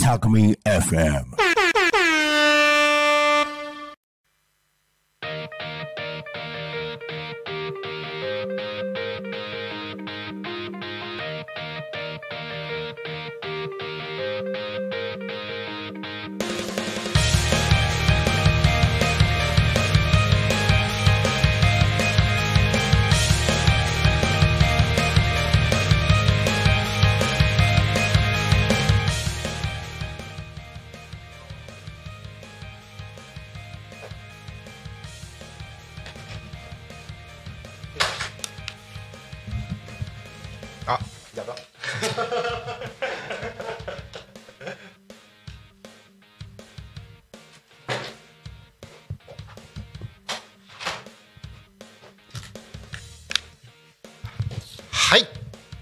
Tacomin FM。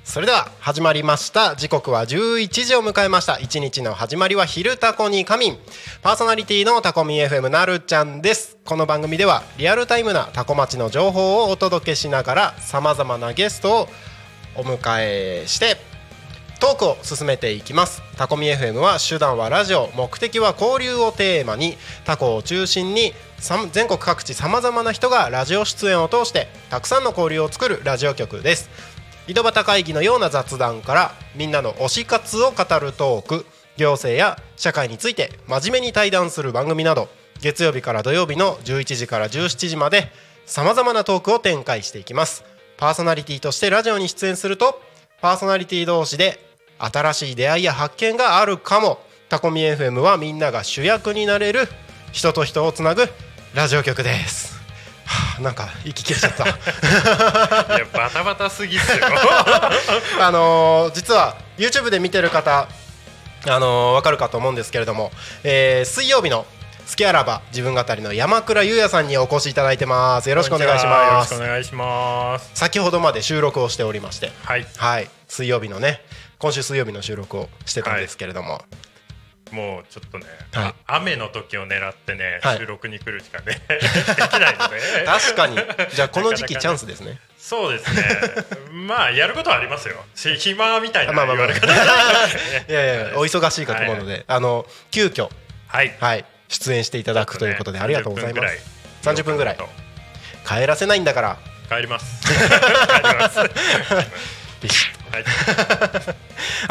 それでは始まりました。時刻は11時を迎えました。1日の始まりは昼タコに仮眠、パーソナリティのタコミ FM なるちゃんです。この番組ではリアルタイムなタコ町の情報をお届けしながら、さまざまなゲストをお迎えしてトークを進めていきます。タコミ FM は手段はラジオ、目的は交流をテーマに、タコを中心に全国各地さまざまな人がラジオ出演を通してたくさんの交流を作るラジオ局です。井戸端会議のような雑談からみんなの推し活を語るトーク、行政や社会について真面目に対談する番組など、月曜日から土曜日の11時から17時までさまざまなトークを展開していきます。パーソナリティとしてラジオに出演すると、パーソナリティ同士で新しい出会いや発見があるかも。タコミ FM はみんなが主役になれる、人と人をつなぐラジオ局です。はあ、なんか息切れちゃったいやバタバタすぎっすよ実は YouTube で見てる方、分かるかと思うんですけれども、水曜日の好きあらば自分語りの山倉優也さんにお越しいただいてます。よろしくお願いします。よろしくお願いします。先ほどまで収録をしておりまして、はい、水曜日のね、今週水曜日の収録をしてたんですけれども、もうちょっとね、はい、雨の時を狙ってね、はい、収録に来るしかねできないので確かに。じゃあこの時期チャンスですね。そうですねまあやることはありますよ。暇みたいな言われ方いやいやお忙しいかと思うので、はい、急遽、はい、出演していただくということで、ありがとうございます。30分ぐらい帰らせないんだから。帰りますビシッと、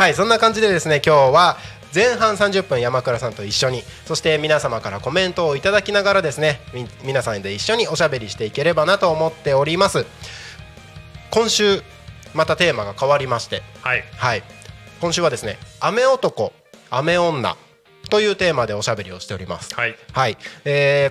はい、そんな感じでですね、今日は前半30分山倉さんと一緒に、そして皆様からコメントをいただきながらですね、皆さんで一緒におしゃべりしていければなと思っております。今週またテーマが変わりまして、はい、今週はですね、雨男雨女というテーマでおしゃべりをしております。はい、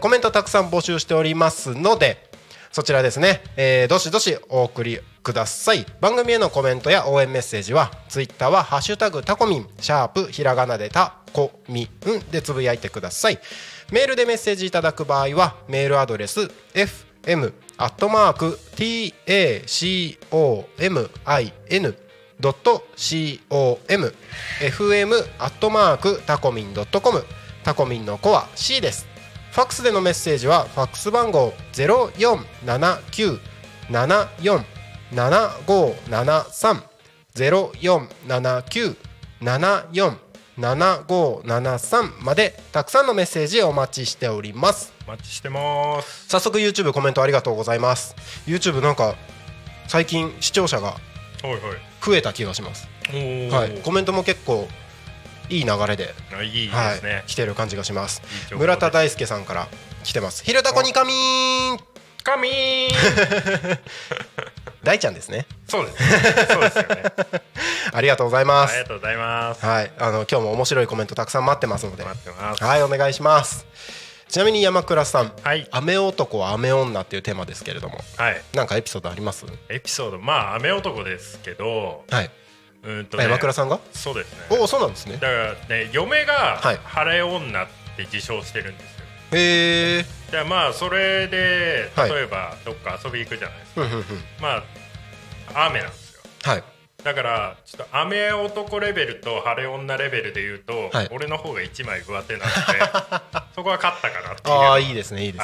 コメントたくさん募集しておりますので、そちらですね、どしどしお送りください。番組へのコメントや応援メッセージは、ツイッターはハッシュタグタコミン、シャープひらがなでタコミンでつぶやいてください。メールでメッセージいただく場合は、メールアドレス fm@tacomin.com、 fm@tacomin.com、 タコミンの子は C です。ファックスでのメッセージはファックス番号 0479747573 0479747573 までたくさんのメッセージお待ちしております。お待ちしてます。早速 YouTube コメントありがとうございます。 YouTube なんか最近視聴者が増えた気がします。はい、コメントも結構いい流れで、いいですね、はい、来てる感じがします。いい村田大輔さんから来てます。ひるたこにかみーんかみーん大ちゃんですね。そうですね、そうですよねありがとうございます。ありがとうございます、はい、今日も面白いコメントたくさん待ってますので、待ってます、はい、お願いします。ちなみに山倉さん、はい、雨男は雨女っていうテーマですけれども、はい、なんかエピソードあります？エピソード、まあ雨男ですけど、はい、山倉さんがそうですね。お、そうなんですね。だからね、嫁が晴れ女って自称してるんですよ。へえ。じゃあまあそれで例えばどっか遊び行くじゃないですか、はい、まあ雨なんですよ、はい、だからちょっと雨男レベルと晴れ女レベルで言うと、はい、俺の方が一枚上手なのでそこは勝ったかなってっていうのが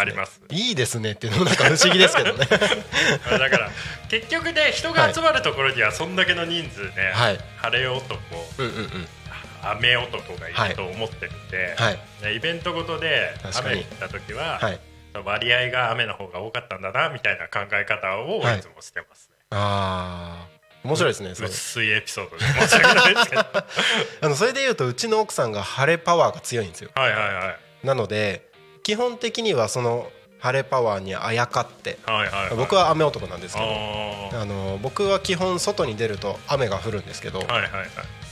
あります。いいですねっていうのもなんか不思議ですけどねだから結局ね、人が集まるところにはそんだけの人数ね、はい、晴れ男、雨男がいると思ってるんで、はい、イベントごとで雨降った時は、はい、割合が雨の方が多かったんだなみたいな考え方をいつもしてますね、はい、あー面白いですね。薄いエピソードで申し訳ないですけどそれでいうとうちの奥さんが晴れパワーが強いんですよ、はいはいはい、なので基本的にはその晴れパワーにあやかって、はいはいはい、僕は雨男なんですけど、僕は基本外に出ると雨が降るんですけど、はいはいはい、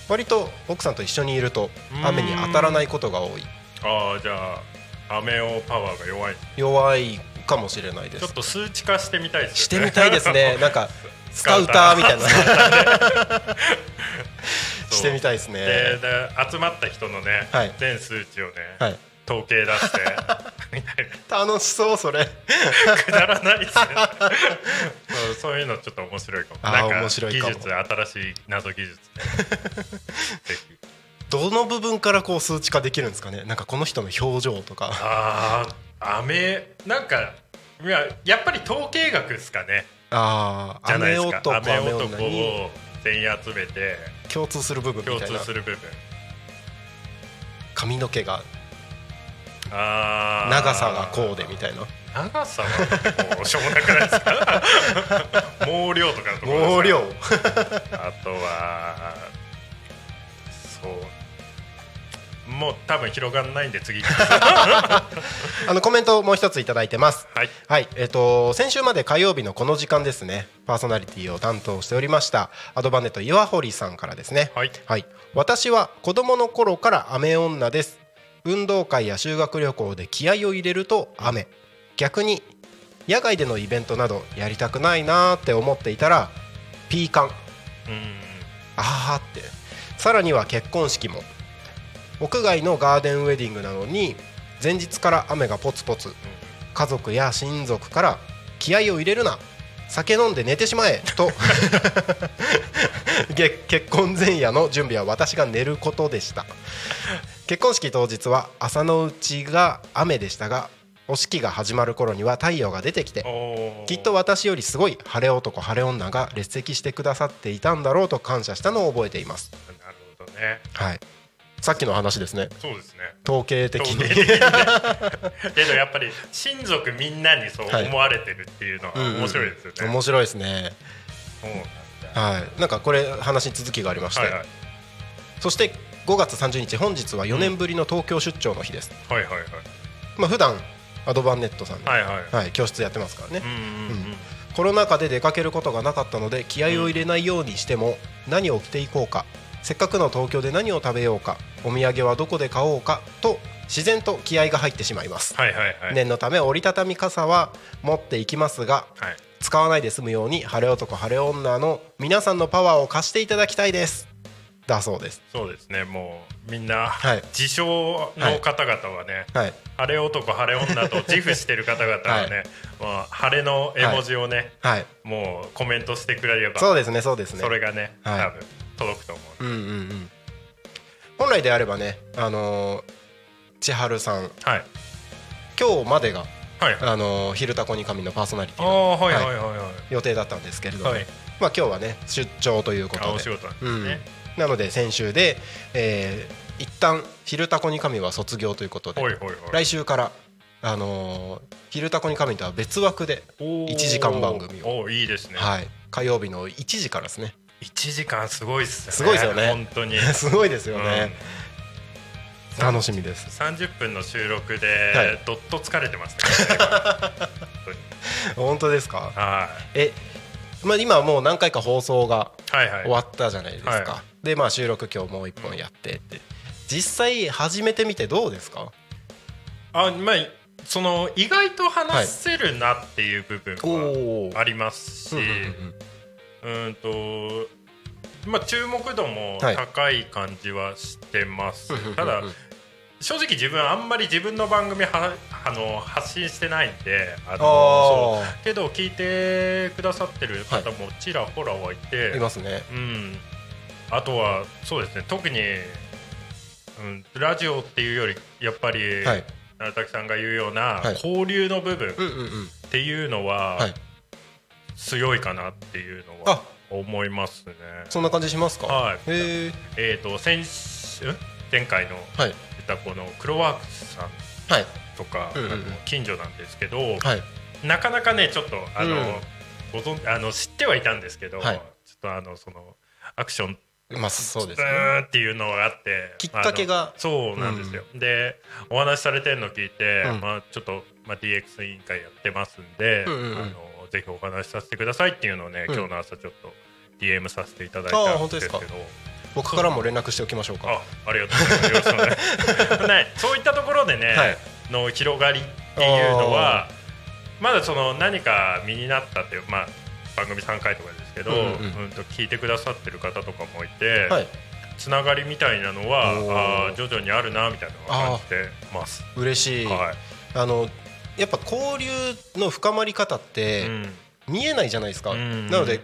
割と奥さんと一緒にいると雨に当たらないことが多い。ああ、じゃあ雨をパワーが弱い。弱いかもしれないです。ちょっと数値化してみたいですね。してみたいですね。なんかスカウターみたいなしてみたいですね。で集まった人のね、はい、全数値をね、はい、統計出してみたいな。楽しそうそれくだらないですねそういうのちょっと面白いかも。なんか技術、新しい謎技術、ね、ぜひ。どの部分からこう数値化できるんですかね。なんかこの人の表情とか。雨なんかやっぱり統計学ですかね。あじゃないですか。雨男を全員集めて共通する部分みたいな。共通する部分、髪の毛が長さがこうでみたいな。長さはもうしょうもなくないですか毛量とかのところですか。毛量あとはそうもう多分広がんないんで次コメントをもう一ついただいてます、はいはい。先週まで火曜日のこの時間ですね、パーソナリティを担当しておりましたアドバネット岩堀さんからですね、はいはい、私は子どもの頃から雨女です。運動会や修学旅行で気合を入れると雨、逆に野外でのイベントなどやりたくないなって思っていたらピーカン、あーって。さらには結婚式も屋外のガーデンウェディングなのに前日から雨がポツポツ、家族や親族から気合を入れるな、酒飲んで寝てしまえと結婚前夜の準備は私が寝ることでした。結婚式当日は朝のうちが雨でしたが、お式が始まる頃には太陽が出てきて、きっと私よりすごい晴れ男晴れ女が列席してくださっていたんだろうと感謝したのを覚えています。なるほどね、はい、さっきの話ですね。そうですね、統計的にでもやっぱり親族みんなにそう思われてるっていうのは面白いですよね、はい、面白いですね。そうなんだ、はい、なんかこれ話に続きがありまして、はいはい、そして5月30日本日は4年ぶりの東京出張の日です、はいはいはい。まあ、普段アドバンネットさんで、はいはいはい、教室やってますからね、うんうんうんうん、コロナ禍で出かけることがなかったので気合を入れないようにしても、何を着ていこうか、せっかくの東京で何を食べようか、お土産はどこで買おうかと自然と気合が入ってしまいます、はいはいはい。念のため折りたたみ傘は持っていきますが、はい、使わないで済むように晴れ男晴れ女の皆さんのパワーを貸していただきたいです、だそうです。そうですね、もうみんな、はい、自称の方々はね、はい、晴れ男晴れ女と自負してる方々はね、はい、まあ、晴れの絵文字をね、はい、もうコメントしてくれれば、そうですねそうですね、それがね、はい、多分届くと思う、うんうんうん、本来であればね、千春さん、はい、今日までが、はい、昼タコに神のパーソナリティの、はいはいはいはい、予定だったんですけれども、はい、まあ、今日はね出張ということで、お仕事なんですね、うん、なので先週で、一旦昼タコに神は卒業ということで、おいおいおい、来週から、昼タコに神とは別枠で1時間番組を、おいいですね、はい、火曜日の1時からですね。1時間すごいっすね。すごいですよね本当にすごいですよね、うん、楽しみです。30分の収録でどっと疲れてますね、はい、本当ですか。はい、まあ、今はもう何回か放送が終わったじゃないですか、はいはい、で、まあ、収録今日もう一本やってって、うん、実際始めてみてどうですか。あ、まあ、その意外と話せるなっていう部分がありますし、まあ、注目度も高い感じはしてます、はい、ただ正直自分あんまり自分の番組は発信してないんで、そうけど聞いてくださってる方もちらほらはいて、いますね、うん、あとはそうですね、特に、うん、ラジオっていうよりやっぱり、はい、奈良滝さんが言うような交流の部分っていうのは強いかなっていうのは思いますね。そんな感じしますか。はい、前回の言ったこのクロワークスさんとか近所なんですけど、なかなかねちょっとご存知知ってはいたんですけど、ちょっとそのアクションそうですね、っていうのがあって、きっかけがそうなんですよ、でお話しされてるの聞いて、ちょっと、DX 委員会やってますんで、ぜひお話しさせてくださいっていうのをね、今日の朝ちょっと DM させていただいたんですけど、僕からも連絡しておきましょうか。ありがとうございますね、そういったところでね、の広がりっていうのはまだその何か身になったっていう、番組3回とかですけど、聞いてくださってる方とかもいて、つながりみたいなのは徐々にあるなみたいなのを感じてます。嬉しい、やっぱ交流の深まり方って見えないじゃないですか、なので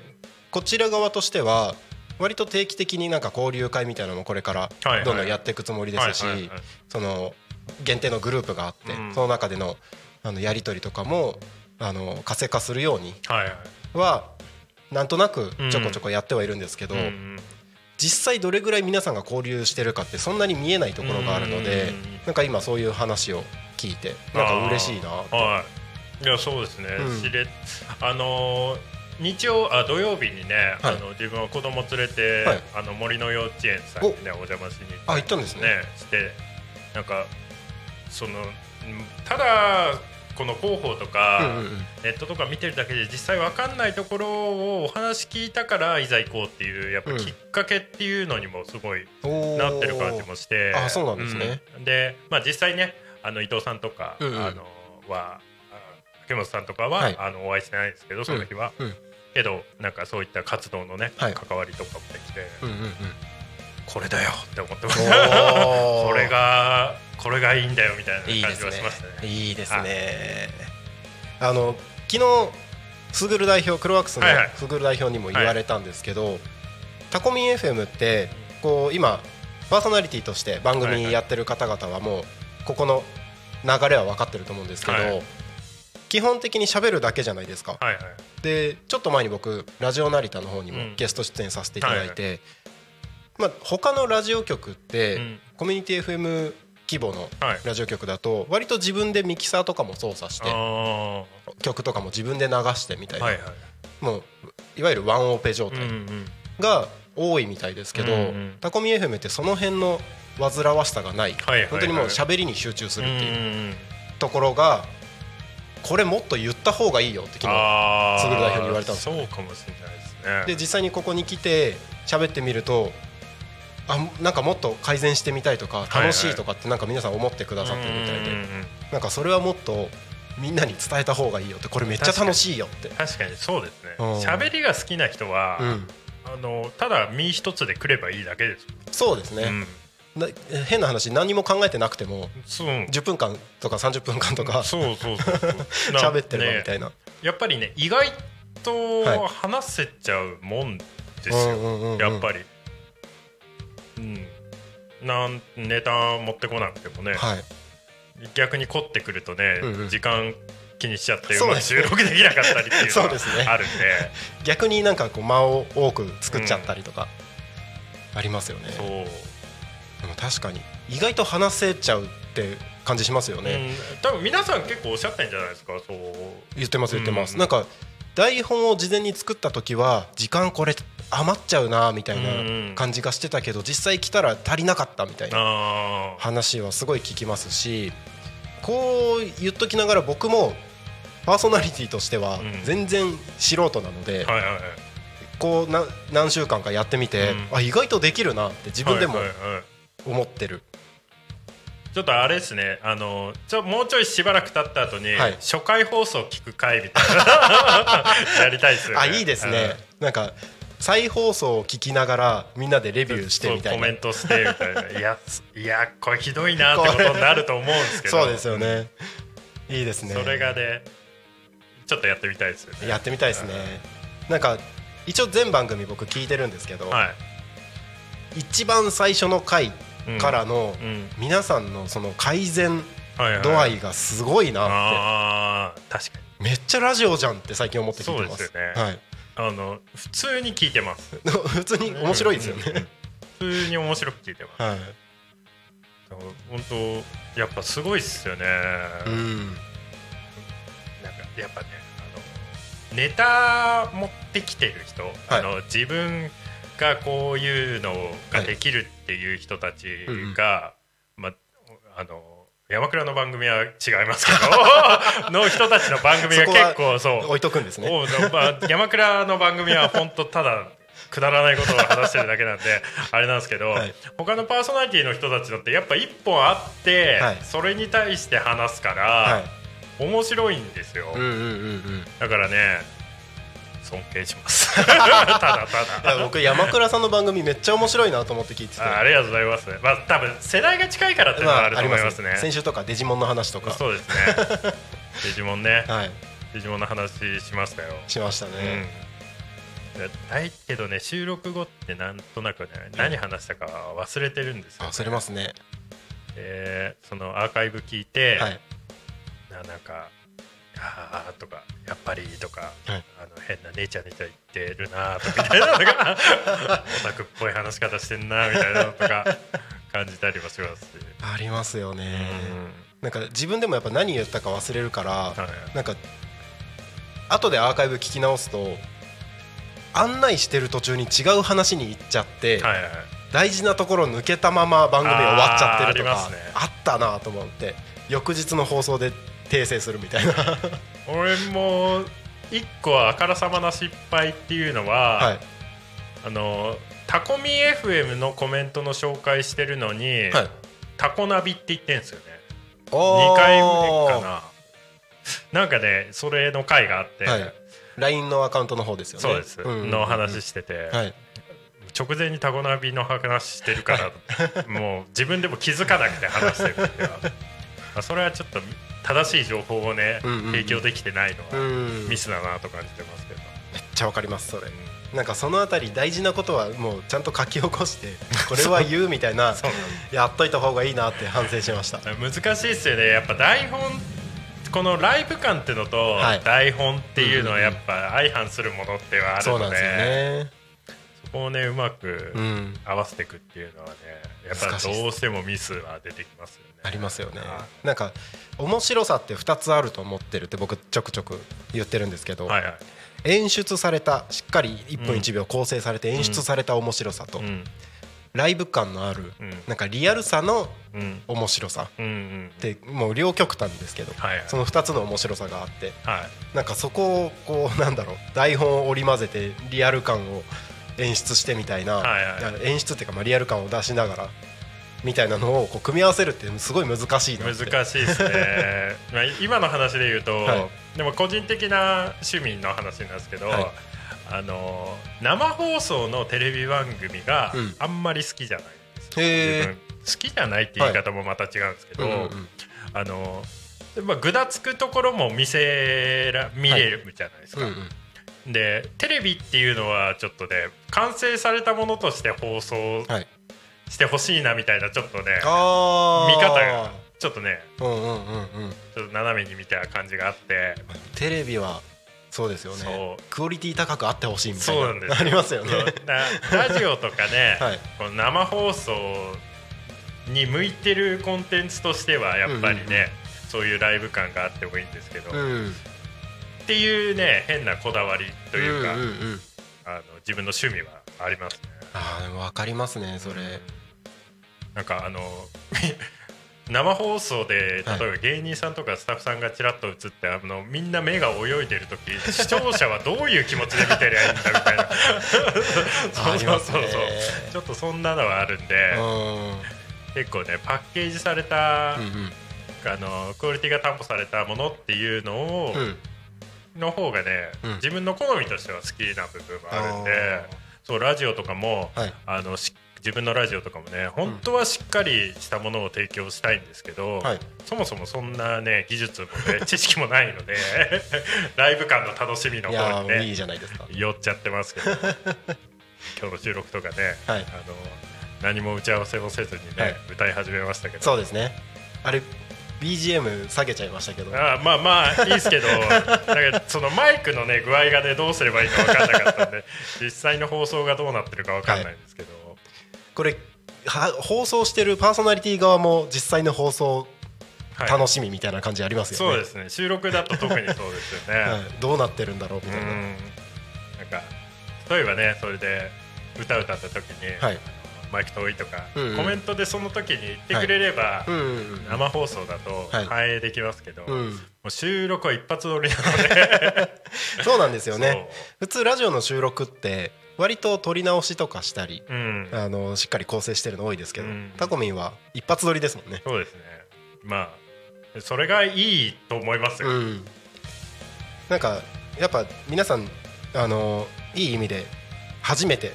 こちら側としては割と定期的になんか交流会みたいなのもこれからどんどんやっていくつもりですし、その限定のグループがあって、その中でのやり取りとかも活性化するようにはなんとなくちょこちょこやってはいるんですけど、実際どれぐらい皆さんが交流してるかってそんなに見えないところがあるので、なんか今そういう話を聞いてなんか嬉しいなと。いやそうですね、日曜土曜日にね、自分は子供連れて、森の幼稚園さんにねお邪魔しに行ったんですね。して、なんかそのただこの広報とかネットとか見てるだけで実際分かんないところをお話聞いたから、いざ行こうっていうやっぱきっかけっていうのにもすごいなってる感じもして。あ、そうなんですね。で、実際ね伊藤さんとかは竹本さんとかはお会いしてないですけど、その日はけどなんかそういった活動のね関わりとかもできて、これだよって思ってますこれがいいんだよみたいな感じはしますね。いいですね。昨日スグル代表、クロワックスのスグル代表にも言われたんですけど、タコミン FM ってこう今パーソナリティとして番組やってる方々はもうここの流れは分かってると思うんですけど、基本的に喋るだけじゃないですか、でちょっと前に僕ラジオ成田の方にもゲスト出演させていただいて、他のラジオ局って、コミュニティ FM 規模のラジオ局だと割と自分でミキサーとかも操作して、曲とかも自分で流してみたいな、もういわゆるワンオペ状態が多いみたいですけど、タコミ FM ってその辺の煩わしさがない、本当にもう喋りに集中するっていうところが、これもっと言った方がいいよって昨日すぐる代表に言われたんですよ、そうかもしれないですね。で実際にここに来て喋ってみると、なんかもっと改善してみたいとか楽しいとかってなんか皆さん思ってくださってるみたいで、なんかそれはもっとみんなに伝えた方がいいよって、これめっちゃ楽しいよって。確かにそうですね。喋りが好きな人は、ただ身一つで来ればいいだけです。そうですね、変な話何も考えてなくても10分間とか30分間とか喋ってればみたいな、やっぱりね意外と話せちゃうもんですよ、やっぱりネタ持ってこなくてもね、逆に凝ってくるとね、時間気にしちゃってうまく収録できなかったりっていうのがあるんで、逆になんかこう間を多く作っちゃったりとかありますよね。そう、でも確かに意外と話せちゃうって感じしますよね、多分皆さん結構おっしゃってんじゃないですか。そう言ってます、言ってます、なんか台本を事前に作った時は時間これ余っちゃうなみたいな感じがしてたけど、実際来たら足りなかったみたいな話はすごい聞きますし、こう言っときながら僕もパーソナリティとしては全然素人なので、こう何週間かやってみて、意外とできるなって自分でも思ってる。ちょっとあれですね、もうちょいしばらく経った後に、初回放送聞く回みたいなやりたいですよね。いいですね、なんか再放送を聞きながらみんなでレビューしてみたいな、コメントしてみたいな、いやこれひどいなってことになると思うんですけどそうですよね、いいですね、それがねちょっとやってみたいですよね。やってみたいですね。なんか一応全番組僕聞いてるんですけど、一番最初の回からの皆さんのその改善度合いがすごいなって、あ確かにめっちゃラジオじゃんって最近思って聞いてます。そうですよね、はい、あの普通に聞いてます普通に面白いですよね普通に面白く聞いてます、はい、本当やっぱすごいっすよね、うん、なんかやっぱねあのネタ持ってきてる人、はい、あの自分がこういうのができるっていう人たちが、はいうんうん、あの山倉の番組は違いますけどの人たちの番組が結構そう置いとくんですね山倉の番組は本当ただくだらないことを話してるだけなんであれなんですけど、はい、他のパーソナリティの人たちのってやっぱ一本あって、はい、それに対して話すから、はい、面白いんですよ、うんうんうんうん、だからね尊敬しますただただ僕山倉さんの番組めっちゃ面白いなと思って聞いてて ありがとうございます、まあ、多分世代が近いからっていうのはあると思いますね、まあ、先週とかデジモンの話とかそうですねデジモンね、はい、デジモンの話しましたよしましたね、うん、だけどね収録後ってなんとなくね何話したか忘れてるんですよ、ね、忘れますね、そのアーカイブ聞いて、はい、なんかあとかやっぱりとか、はい、あの変なネチャネチャ言ってるなとかみたいなのがオタクっぽい話し方してんなみたいなのとか感じたりもしますしありますよね、うん、なんか自分でもやっぱ何言ったか忘れるから、はい、なんか後でアーカイブ聞き直すと案内してる途中に違う話に行っちゃって、はいはい、大事なところ抜けたまま番組終わっちゃってるとか ありますね、あったなと思って翌日の放送で訂正するみたいな俺も一個はあからさまな失敗っていうのは、はい、あのタコミ FM のコメントの紹介してるのに、はい、タコナビって言ってんすよね2回目かななんかねそれの回があって、はい、LINE のアカウントの方ですよねそうです、うんうんうん、の話してて、はい、直前にタコナビの話してるから、はい、もう自分でも気づかなくて話してる時はそれはちょっと正しい情報をね、うんうん、提供できてないのはミスだなと感じてますけどめっちゃわかりますそれ、うん、なんかそのあたり大事なことはもうちゃんと書き起こしてこれは言うみたいなやっといた方がいいなって反省しました難しいっすよねやっぱ台本このライブ感ってのと台本っていうのはやっぱ相反するものってはあるので、はいうんうん、そうなんですよねそこをねうまく合わせていくっていうのはねやっぱどうしてもミスは出てきますよねありますよねなんか面白さって2つあると思ってるって僕ちょくちょく言ってるんですけど、はいはい、演出されたしっかり1分1秒構成されて演出された面白さと、うん、ライブ感のある、うん、なんかリアルさの面白さってもう両極端ですけど、はいはい、その2つの面白さがあって、はい、なんかそこをこうなんだろう台本を織り交ぜてリアル感を演出してみたいな、はいはい、演出っていうかまあリアル感を出しながらみたいなのをこう組み合わせるってすごい難しいなって難しいですね今の話で言うと、はい、でも個人的な趣味の話なんですけど、はい、あの生放送のテレビ番組があんまり好きじゃないです、うん、自分好きじゃないって言い方もまた違うんですけど、はいうんうんうん、あの具だつくところも見れるじゃないですか、はいうんうん、でテレビっていうのはちょっとね完成されたものとして放送、はいしてほしいなみたいなちょっとね見方がちょっとね、うんうんうんうん、ちょっと斜めに見た感じがあってテレビはそうですよねクオリティ高くあってほしいみたい そうなんですありますよねラジオとかね、はい、この生放送に向いてるコンテンツとしてはやっぱりね、うんうんうん、そういうライブ感があってもいいんですけど、うん、っていうね変なこだわりというか、うんうんうん、あの自分の趣味はありますねあでも分かりますねそれ、うん、なんかあの生放送で例えば芸人さんとかスタッフさんがちらっと映って、はい、あのみんな目が泳いでるとき視聴者はどういう気持ちで見てりゃいいんだみたいなそうちょっとそんなのはあるんで結構ねパッケージされた、うんうん、あのクオリティが担保されたものっていうのを、うん、の方がね、うん、自分の好みとしては好きな部分はあるんでそうラジオとかも、はい、あの自分のラジオとかもね本当はしっかりしたものを提供したいんですけど、はい、そもそもそんなね技術もね知識もないのでライブ感の楽しみの方にねいいじゃないですか寄っちゃってますけど今日の収録とかね、はい、あの何も打ち合わせもせずにね、はい、歌い始めましたけどそうですねあれ BGM 下げちゃいましたけど、あまあまあいいですけどなんかそのマイクの、ね、具合が、ね、どうすればいいか分かんなかったんで実際の放送がどうなってるか分かんないんですけど、はい、これ放送してるパーソナリティ側も実際の放送楽しみみたいな感じありますよね、はい、そうですね、収録だと特にそうですよね、はい、どうなってるんだろうみたいな、うん、なんか例えばね、それで歌歌った時に、はい、マイク遠いとか、うんうん、コメントでその時に言ってくれれば、はい、うんうん、生放送だと反映できますけど、はい、うん、もう収録は一発撮りなのでそうなんですよね。普通ラジオの収録って割と撮り直しとかしたり、うん、しっかり構成してるの多いですけど、うん、タコミンは一発撮りですもんね。そうですね、まあそれがいいと思いますよ、うん、なんかやっぱ皆さんいい意味で初めて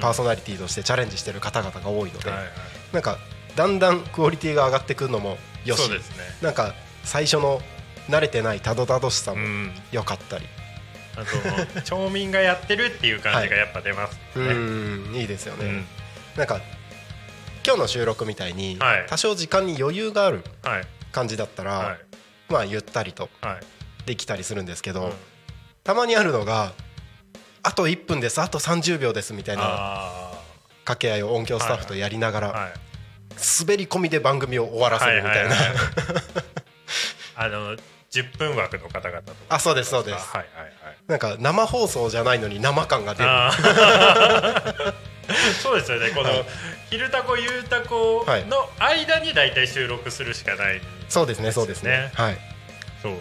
パーソナリティとしてチャレンジしてる方々が多いので、うん、はいはい、なんかだんだんクオリティが上がってくるのもよし、そうですね、なんか最初の慣れてないたどたどしさも良かったり、うん、あと町民がやってるっていう感じがやっぱ出ますね、はい、うん、いいですよね、うん、なんか今日の収録みたいに多少時間に余裕がある感じだったら、はいはい、まあゆったりとできたりするんですけど、はい、うん、たまにあるのがあと1分です、あと30秒ですみたいな掛け合いを音響スタッフとやりながら滑り込みで番組を終わらせるみたいな、はいはいはい、10分枠の方々とか、あ、そうですそうです、はいはいはい、なんか生放送じゃないのに生感が出るそうですよね、この昼タコ夕タコの間にだいたい収録するしかない、ね、そうですねそうですね、はい、そう、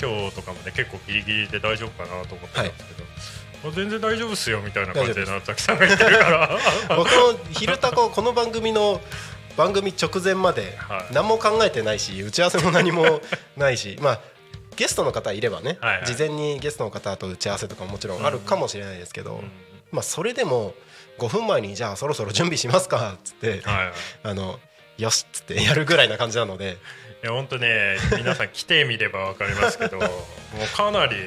今日とかもね結構ギリギリで大丈夫かなと思ったんですけど、はい、全然大丈夫っすよみたいな感じでなたきさんが言ってるから僕の昼タコこの番組の番組直前まで何も考えてないし打ち合わせも何もないし、まあゲストの方いればね、事前にゲストの方と打ち合わせとか もちろんあるかもしれないですけど、まあそれでも5分前にじゃあそろそろ準備しますかっつってよしっつってやるぐらいな感じなので、いや本当ね、皆さん来てみれば分かりますけど、もうかなりい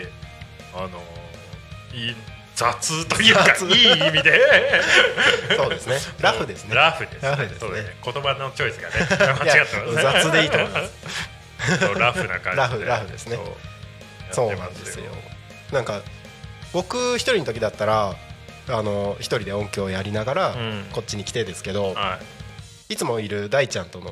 い雑というかいい意味でそうですね、ラフですね、ラフですね、そうですね、言葉のチョイスがね間違ってますね、雑でいいと思いますラフな感じでラフですね、そうなんですよ。なんか僕一人の時だったら一人で音響をやりながらこっちに来てですけど、いつもいる大ちゃんとの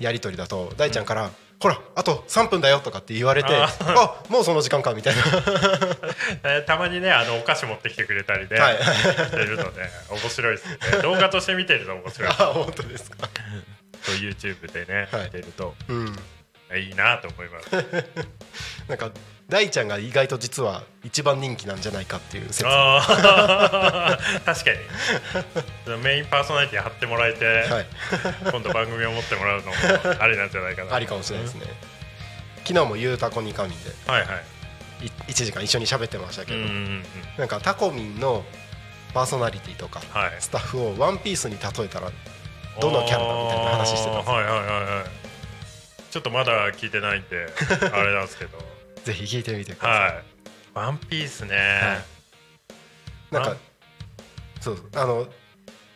やり取りだと大ちゃんからほらあと3分だよとかって言われて、あもうその時間かみたいなたまにねお菓子持ってきてくれたりで、はい、してるので面白いですね動画として見てると面白い、あ本当ですかYouTube でね、はい、見てると、うん、いいなと思いますなんか大ちゃんが意外と実は一番人気なんじゃないかっていう説、あ確かにメインパーソナリティ貼ってもらえて、はい、今度番組を持ってもらうのもありなんじゃないかなありかもしれないですね、うん、昨日もゆうたこにかみんで、はいはい、1時間一緒に喋ってましたけど、うんうんうん、なんかタコミンのパーソナリティとか、はい、スタッフをワンピースに例えたらどのキャラだみたいな話してたんですよ、はいはいはい、ちょっとまだ聞いてないんであれなんですけどぜひ聞いてみてください、はい、ワンピースね、はい、なんかそう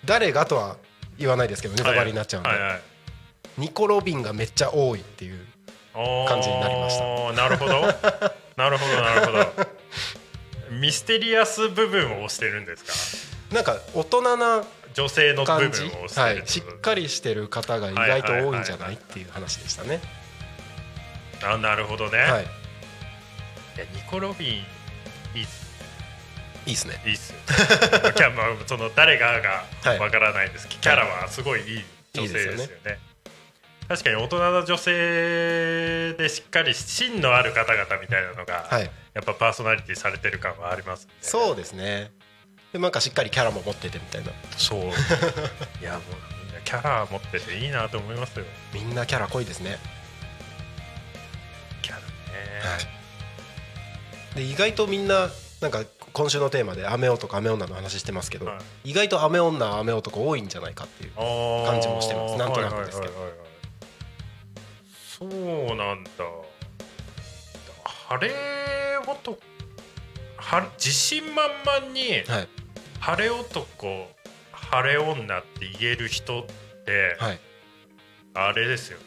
誰がとは言わないですけどネタバレになっちゃうんで、はいはいはい、ニコ・ロビンがめっちゃ多いっていう感じになりました。なるほどなるほどなるほどミステリアス部分を推してるんですか。なんか大人な女性の部分を推してるってことです、はい、しっかりしてる方が意外と多いんじゃないっていう話でしたね、はいはいはい、あなるほどね、はい、いやニコ・ロビンいいっすいいっすねいいっすキャ、まあ、その誰ががわからないです、はい、キャラはすごいいい女性ですよ ね、 いいですよね。確かに大人の女性でしっかり芯のある方々みたいなのが、はい、やっぱパーソナリティされてる感はありますね。そうですね。でなんかしっかりキャラも持っててみたいな。そういやもうみんなキャラ持ってていいなと思いますよ。みんなキャラ濃いですね。キャラね、はいで意外とみんな、 なんか今週のテーマで雨男雨女の話してますけど、はい、意外と雨女雨男多いんじゃないかっていう感じもしてます。なんとなくですけど、はいはいはいはい、そうなんだ。晴れ男は自信満々に晴れ男、はい、晴れ女って言える人って、はい、あれですよね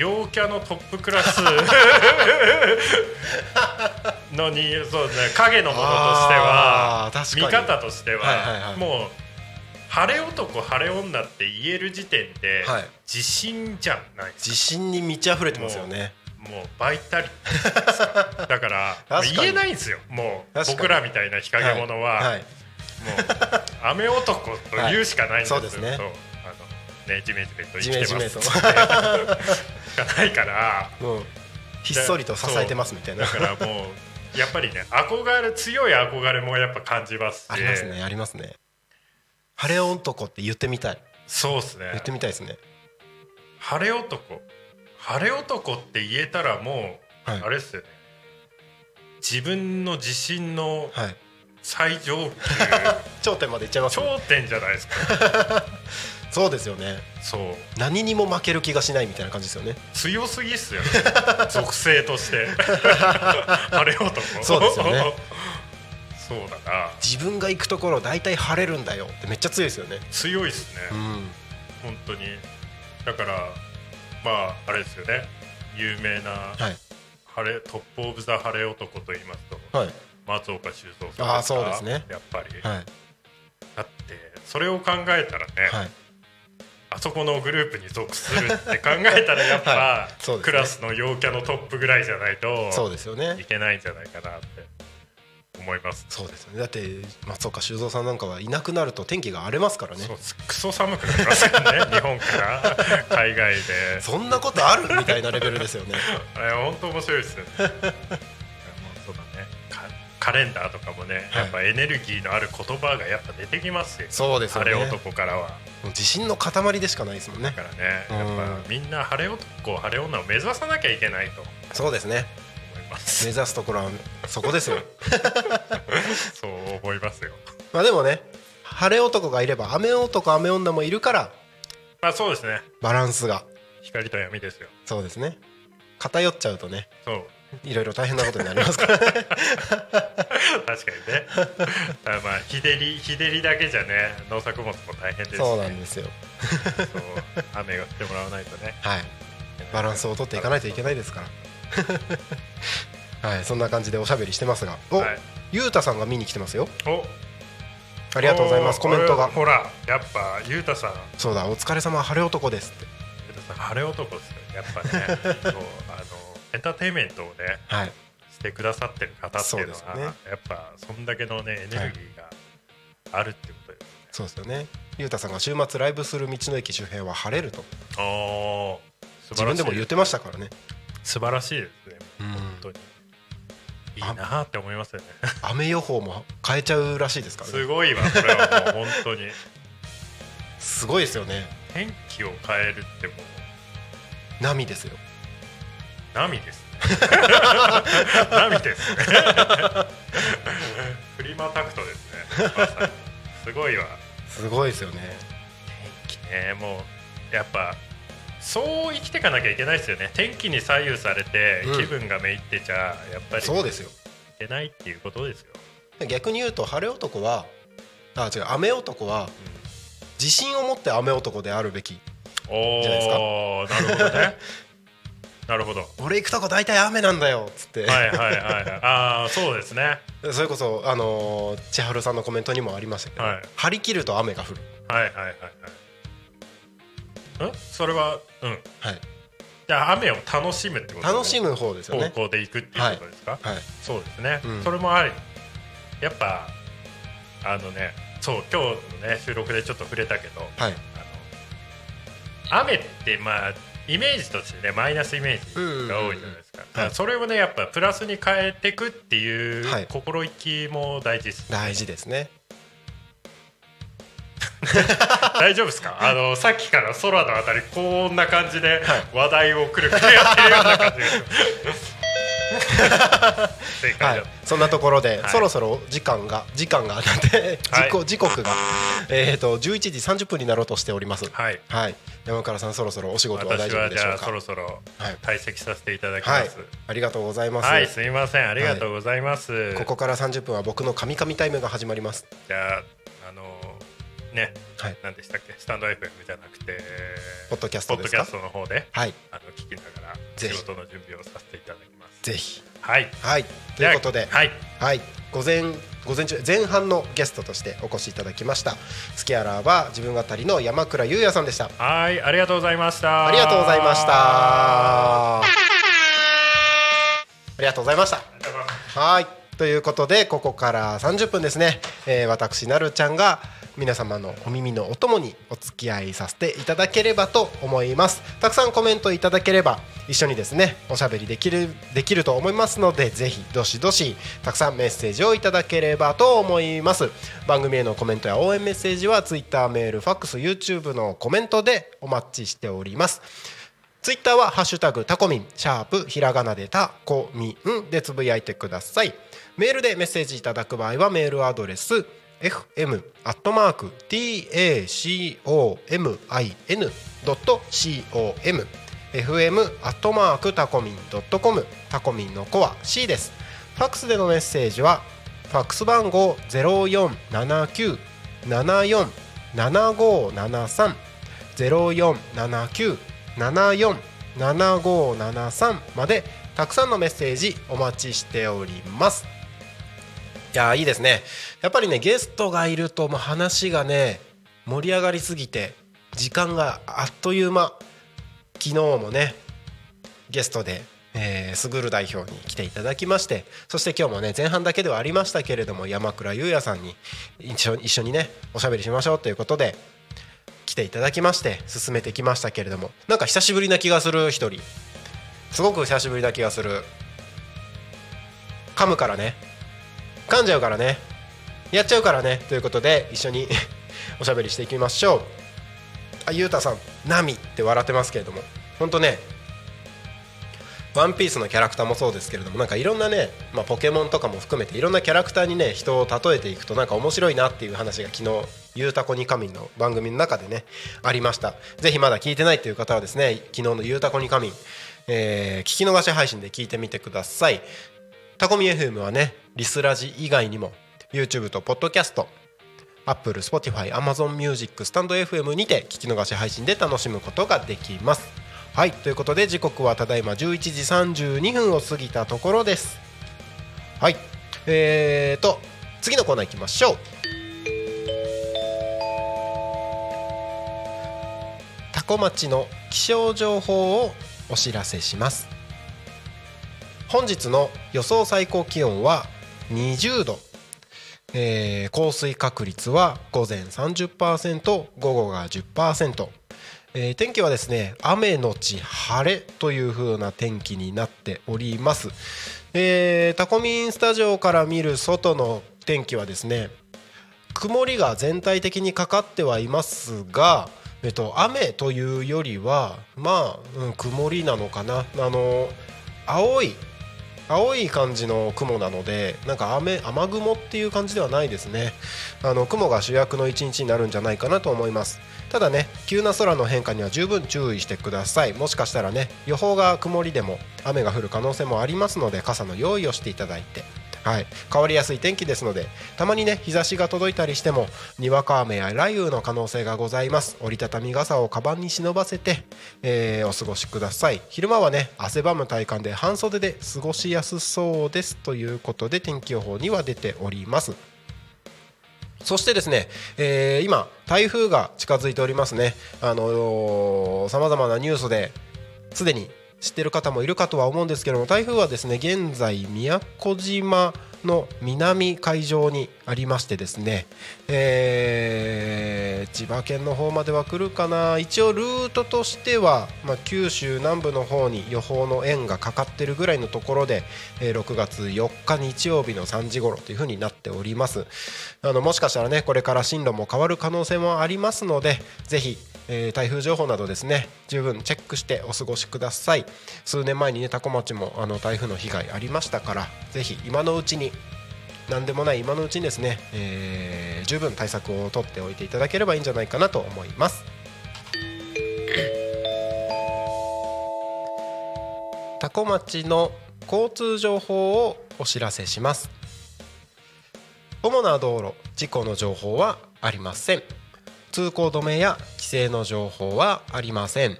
陽キャのトップクラスのにそうです、ね、影のものとしては見方としては、はいはいはい、もう晴れ男晴れ女って言える時点で、はい、自信じゃないですか。自信に満ち溢れてますよね。もうバイタリティですかだからか言えないんですよ。もう僕らみたいな日陰者は、はいはい、もう雨男と言うしかないんですよ、はい、そうですね。ジメジメと生きてますとしかないからもうひっそりと支えてますみたいな。だからもうやっぱりね、憧れ、強い憧れもやっぱ感じますし。ありますね、ありますね。晴れ男って言ってみたい。そうですね、言ってみたいですね。晴れ男、晴れ男って言えたらもう、はい、あれですよね、自分の自信の最上級、はい、頂点までいっちゃいますね。頂点じゃないですかそうですよね。そう、何にも負ける気がしないみたいな感じですよね。強すぎっすよね属性として晴れ男。そうですよねそうだな、自分が行くところ大体晴れるんだよってめっちゃ強いですよね。強いっすね、うん、本当に。だからまああれですよね、有名な、はい、晴れトップオブザ晴れ男と言いますと、はい、松岡修造さん。あ、そうですね、やっぱり、はい、だってそれを考えたらね、はい、あそこのグループに属するって考えたらやっぱ、はいね、クラスの陽キャのトップぐらいじゃないとそうですよ、ね、いけないんじゃないかなって思います。そうですよね。だって松岡修造さんなんかはいなくなると天気が荒れますからね。そう、クソ寒くなりますよね日本から海外でそんなことあるみたいなレベルですよねあれ本当面白いですよねそうだね、カレンダーとかもね、はい、やっぱエネルギーのある言葉がやっぱ出てきますよ。そうですよね、晴れ男からは自信の塊でしかないですもんね。だからね、やっぱみんな晴れ男晴れ女を目指さなきゃいけないと。そうですね、思います。目指すところはそこですよそう思いますよ。まあでもね、晴れ男がいれば雨男雨女もいるから、まあそうですね、バランスが光と闇ですよ。そうですね、偏っちゃうとね、そういろいろ大変なことになりますからね確かにねまあ日照りだけじゃね、農作物も大変ですね。そうなんですよそう、雨が降ってもらわないとね、はい、バランスを取っていかないといけないですからはい、そんな感じでおしゃべりしてますが、お、はい、ゆうたさんが見に来てますよ。お、ありがとうございます。コメントがほら、やっぱゆうたさん、そうだ、お疲れ様晴れ男ですって。ゆうたさん晴れ男ですよやっぱねそう、エンターテインメントをね、はい、してくださってる方っていうのは、ね、やっぱそんだけの、ね、エネルギーがあるってことですね、はい、そうですよね。ゆうたさんが週末ライブする道の駅周辺は晴れると、あ、素晴らしい、自分でも言ってましたからね。素晴らしいですね、うん、本当にいいなって思いますよね雨予報も変えちゃうらしいですからね。すごいわ、これはもう本当にすごいですよね。天気を変えるってもう波ですよ。波ですね波ですねフリマタクトですね、まさに。すごいわ、すごいですよね天気ね。もうやっぱそう生きてかなきゃいけないですよね。天気に左右されて気分がめいってちゃ、うん、やっぱりそうですよ、いけないっていうことですよ。逆に言うと晴れ男は、あ、違う、雨男は、うん、自信を持って雨男であるべきじゃないですか。お、なるほどねなるほど、俺行くとこ大体雨なんだよつって、はいはいはい、はい、ああそうですね。それこそ千春さんのコメントにもありましたけど、はい、張り切ると雨が降る。はいはいはいはい。んそれは、うん、はい、じゃあ雨を楽しむってこと、楽しむ方ですよね、方向で行くっていうことですか、はいはい、そうですね、うん、それもあり、やっぱね、そう、今日のね収録でちょっと触れたけど、はい、雨ってまあイメージとしてね、マイナスイメージが多いじゃないですか。だからそれをね、やっぱプラスに変えてくっていう心意気も大事です、ね、はい、大事ですね大丈夫ですかさっきから空のあたりこんな感じで話題をくるくるやってるような感じですはい、そんなところで、はい、そろそろ時間がなって時刻が、11時30分になろうとしております、はいはい、山倉さんそろそろお仕事は大丈夫でしょうか。私はじゃあそろそろ退席させていただきます、はいはい、ありがとうございます、はい、すいません、ありがとうございます、はい、ここから30分は僕のカミカミタイムが始まります。じゃあね、はい、何でしたっけ、スタンド FM じゃなくてポッドキャストですか、ポッドキャストの方で、はい、聞きながら仕事の準備をさせていただきます。ぜひ、はいはい、ということで、はいはい、午前中前半のゲストとしてお越しいただきましたスキャラーは自分語りの山倉優也さんでした。はい、ありがとうございました。ありがとうございました。ありがとうございました。はい、ということでここから30分ですね、私なるちゃんが皆様のお耳のお供にお付き合いさせていただければと思います。たくさんコメントいただければ一緒にですねおしゃべりできると思いますので、ぜひどしどしたくさんメッセージをいただければと思います。番組へのコメントや応援メッセージは Twitter、メール、ファックス、YouTube のコメントでお待ちしております。ツイッターはハッシュタグタコミン、シャープひらがなでタコミンでつぶやいてください。メールでメッセージいただく場合はメールアドレス fm@tacomin.com、 fm@tacomin.com、 タコミンの子は C です。ファックスでのメッセージはファックス番号 0479747573 0479747573までたくさんのメッセージお待ちしております。いや、いいですね。やっぱりね、ゲストがいると、話がね盛り上がりすぎて時間があっという間。昨日もねゲストで、すぐる代表に来ていただきまして、そして今日もね前半だけではありましたけれども山倉優也さんに一緒にねおしゃべりしましょうということで来ていただきまして進めてきましたけれども、なんか久しぶりな気がする。一人すごく久しぶりな気がする。噛んじゃうからねやっちゃうからね。ということで一緒におしゃべりしていきましょう。あ、ゆうたさん波って笑ってますけれども、ほんとねワンピースのキャラクターもそうですけれども、なんかいろんなね、ポケモンとかも含めていろんなキャラクターにね人を例えていくとなんか面白いなっていう話が昨日ゆうたこにかみんの番組の中でねありました。ぜひまだ聞いてないという方はですね、昨日のゆうたこにかみん、聞き逃し配信で聞いてみてください。タコミ FM はねリスラジ以外にも YouTube とポッドキャスト、Apple、Spotify、Amazon Music、stand.fm にて聞き逃し配信で楽しむことができます。はい、ということで時刻はただいま11時32分を過ぎたところです。はい、次のコーナー行きましょう。タコ町の気象情報をお知らせします。本日の予想最高気温は20度、降水確率は午前 30%、 午後が 10%、天気はですね雨のち晴れという風な天気になっております。タコミンスタジオから見る外の天気はですね曇りが全体的にかかってはいますが、雨というよりは曇りなのかな。青い感じの雲なので、なんか雨雲っていう感じではないですね。雲が主役の一日になるんじゃないかなと思います。ただね、急な空の変化には十分注意してください。もしかしたらね予報が曇りでも雨が降る可能性もありますので、傘の用意をしていただいて、はい、変わりやすい天気ですので、たまにね日差しが届いたりしてもにわか雨や雷雨の可能性がございます。折りたたみ傘をカバンに忍ばせて、お過ごしください。昼間はね汗ばむ体感で半袖で過ごしやすそうです。ということで天気予報には出ております。そしてですね、今台風が近づいておりますね。様々なニュースですでに知ってる方もいるかとは思うんですけども、台風はですね現在宮古島の南海上にありましてですね、千葉県の方までは来るかな。一応ルートとしては、九州南部の方に予報の円がかかってるぐらいのところで、6月4日日曜日の3時頃というふうになっております。もしかしたらねこれから進路も変わる可能性もありますので、ぜひ台風情報などですね十分チェックしてお過ごしください。数年前にねタコ町も台風の被害ありましたから、ぜひ何でもない今のうちにですね、十分対策を取っておいていただければいいんじゃないかなと思います。タコ町の交通情報をお知らせします。主な道路事故の情報はありません。通行止めや規制の情報はありません。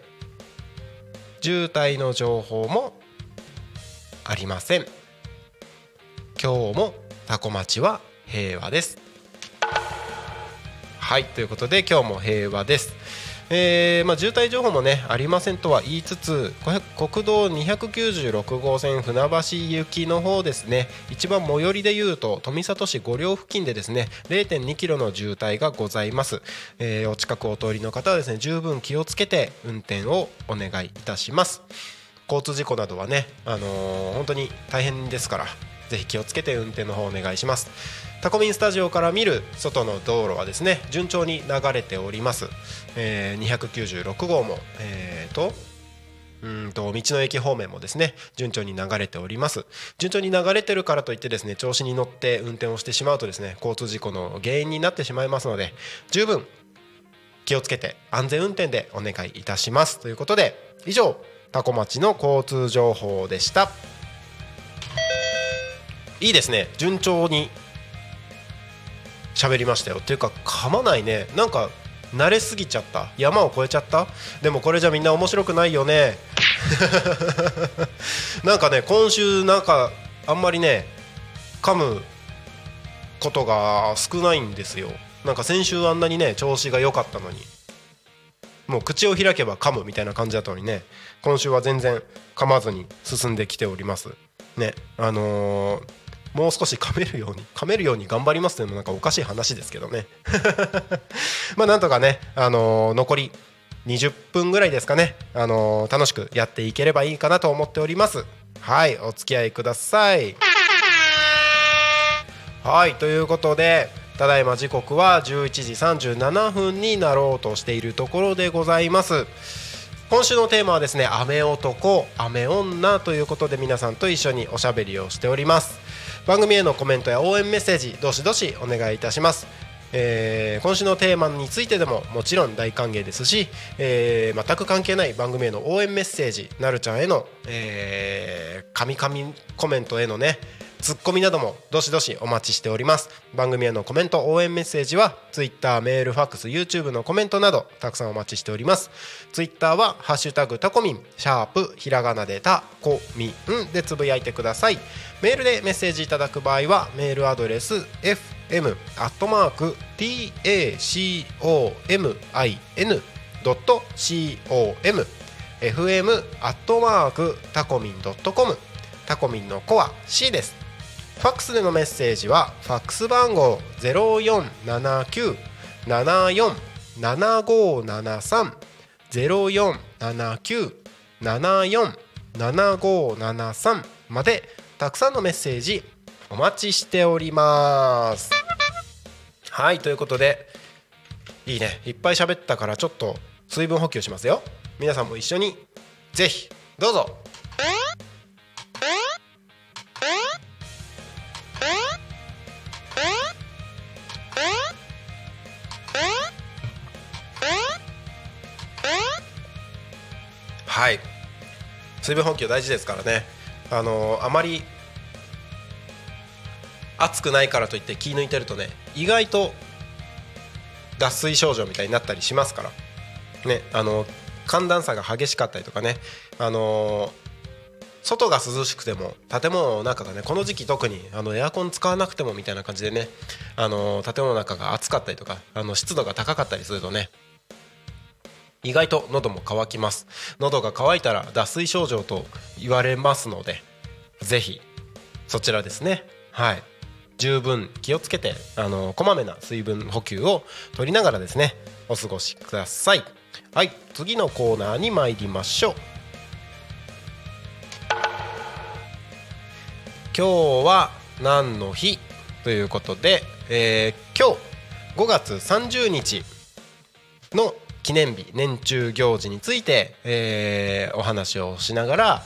渋滞の情報もありません。今日もタコ町は平和です。はい、ということで今日も平和です。渋滞情報もねありませんとは言いつつ、国道296号線船橋行きの方ですね、一番最寄りでいうと富里市五稜付近でですね 0.2 キロの渋滞がございます。お近くお通りの方はですね十分気をつけて運転をお願いいたします。交通事故などはね、本当に大変ですから、ぜひ気をつけて運転の方お願いします。タコミンスタジオから見る外の道路はですね順調に流れております。296号も、道の駅方面もですね順調に流れております。順調に流れてるからといってですね調子に乗って運転をしてしまうとですね交通事故の原因になってしまいますので、十分気をつけて安全運転でお願いいたします。ということで以上タコ町の交通情報でした。いいですね、順調に喋りましたよ。っていうか噛まないね。なんか慣れすぎちゃった、山を越えちゃった。でもこれじゃみんな面白くないよねなんかね今週なんかあんまりね噛むことが少ないんですよ。なんか先週あんなにね調子が良かったのに、もう口を開けば噛むみたいな感じだったのにね、今週は全然噛まずに進んできておりますね。もう少し噛めるように頑張りますというのもなんかおかしい話ですけどねまあなんとかね、残り20分ぐらいですかね、楽しくやっていければいいかなと思っております。はい、お付き合いください。はい、ということでただいま時刻は11時37分になろうとしているところでございます。今週のテーマはですね雨男雨女ということで、皆さんと一緒におしゃべりをしております。番組へのコメントや応援メッセージどしどしお願いいたします。今週のテーマについてでももちろん大歓迎ですし、全く関係ない番組への応援メッセージ、なるちゃんへのカミカミコメントへのねツッコミなどもどしどしお待ちしております。番組へのコメント応援メッセージは Twitter、 メール、ファックス、 YouTube のコメントなどたくさんお待ちしております。 Twitter はハッシュタグタコミン、シャープひらがなでタコミンでつぶやいてください。メールでメッセージいただく場合はメールアドレス fm@tacomin.com、 fm@tacomin.com、 タコミンの子は C です。ファックスでのメッセージはファックス番号 0479-74-7573 0479-74-7573 までたくさんのメッセージお待ちしております。はい、ということでいいね、いっぱい喋ったからちょっと水分補給しますよ。皆さんも一緒にぜひどうぞ。はい、水分補給大事ですからね。あまり暑くないからといって気抜いてるとね、意外と脱水症状みたいになったりしますからね。寒暖差が激しかったりとかね、外が涼しくても建物の中がね、この時期特にエアコン使わなくてもみたいな感じでね、建物の中が暑かったりとか湿度が高かったりするとね、意外と喉も渇きます。喉が渇いたら脱水症状と言われますので、ぜひそちらですね、はい、十分気をつけてこまめな水分補給を取りながらですねお過ごしください。はい、次のコーナーに参りましょう。今日は何の日ということで、今日5月30日の記念日、年中行事について、お話をしながら、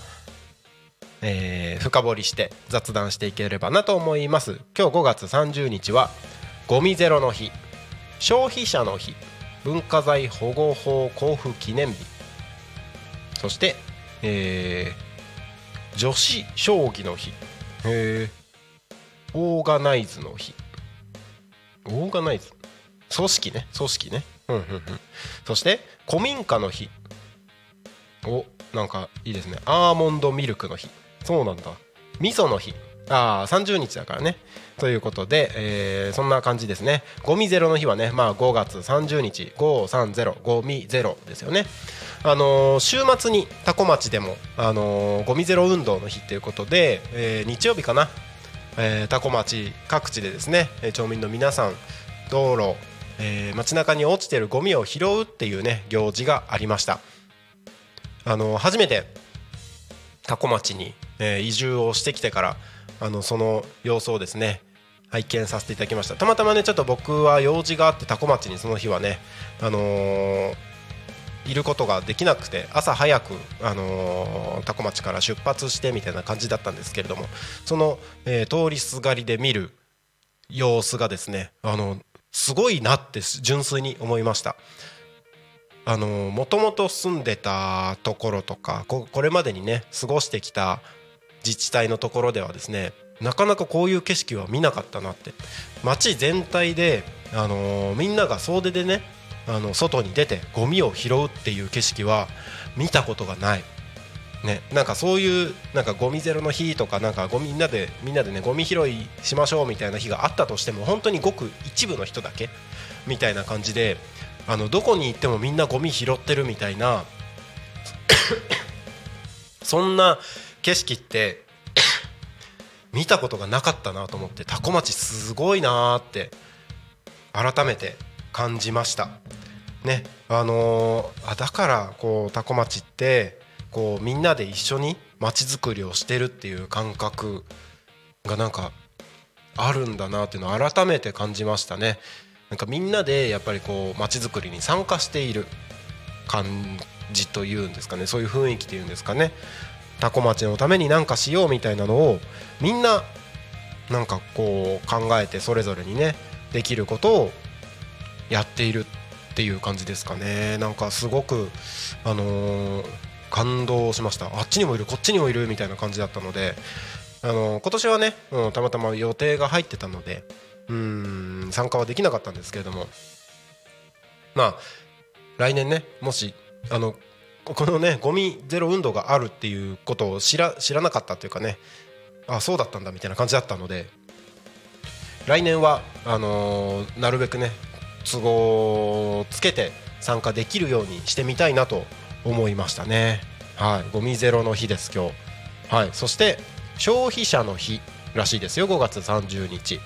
深掘りして雑談していければなと思います。今日5月30日はゴミゼロの日、消費者の日、文化財保護法交付記念日、そして、女子将棋の日、オーガナイズの日、オーガナイズ組織ね、うんうんうん、そして古民家の日、お、なんかいいですね。アーモンドミルクの日、そうなんだ。味噌の日、あー30日だからね。ということで、そんな感じですね。ゴミゼロの日はね、まあ、5月30日530ゴミゼロですよね。週末にタコ町でも、ゴミゼロ運動の日ということで、日曜日かな、タコ町各地でですね、町民の皆さん、道路、街中に落ちているゴミを拾うっていうね行事がありました。初めてタコ町に、移住をしてきてからその様子をですね拝見させていただきました。たまたまねちょっと僕は用事があってタコ町にその日はね、いることができなくて、朝早く、タコ町から出発してみたいな感じだったんですけれども、その、通りすがりで見る様子がですね、すごいなって純粋に思いました。もともと住んでたところとか これまでにね過ごしてきた自治体のところではですね、なかなかこういう景色は見なかったなって。町全体で、みんなが総出でね外に出てゴミを拾うっていう景色は見たことがない、ね、なんかそういうなんかゴミゼロの日とか、なんかみんなでねゴミ拾いしましょうみたいな日があったとしても、本当にごく一部の人だけみたいな感じで、どこに行ってもみんなゴミ拾ってるみたいなそんな景色って見たことがなかったなと思って、タコ町すごいなって改めて感じましたね。だからこうタコ町ってこうみんなで一緒に町づくりをしてるっていう感覚がなんかあるんだなっていうのを改めて感じましたね。なんかみんなでやっぱりこう町づくりに参加している感じというんですかね、そういう雰囲気というんですかね、タコ町のために何かしようみたいなのをみんななんかこう考えて、それぞれにねできることをやっているっていう感じですかね。なんかすごく感動しました。あっちにもいるこっちにもいるみたいな感じだったので、今年はね、たまたま予定が入ってたので参加はできなかったんですけれども、まあ来年ね、もしこのねゴミゼロ運動があるっていうことを知らなかったというかね、あそうだったんだみたいな感じだったので、来年はなるべくね都合をつけて参加できるようにしてみたいなと思いましたね。はい、ゴミゼロの日です今日。はい、そして消費者の日らしいですよ。5月30日。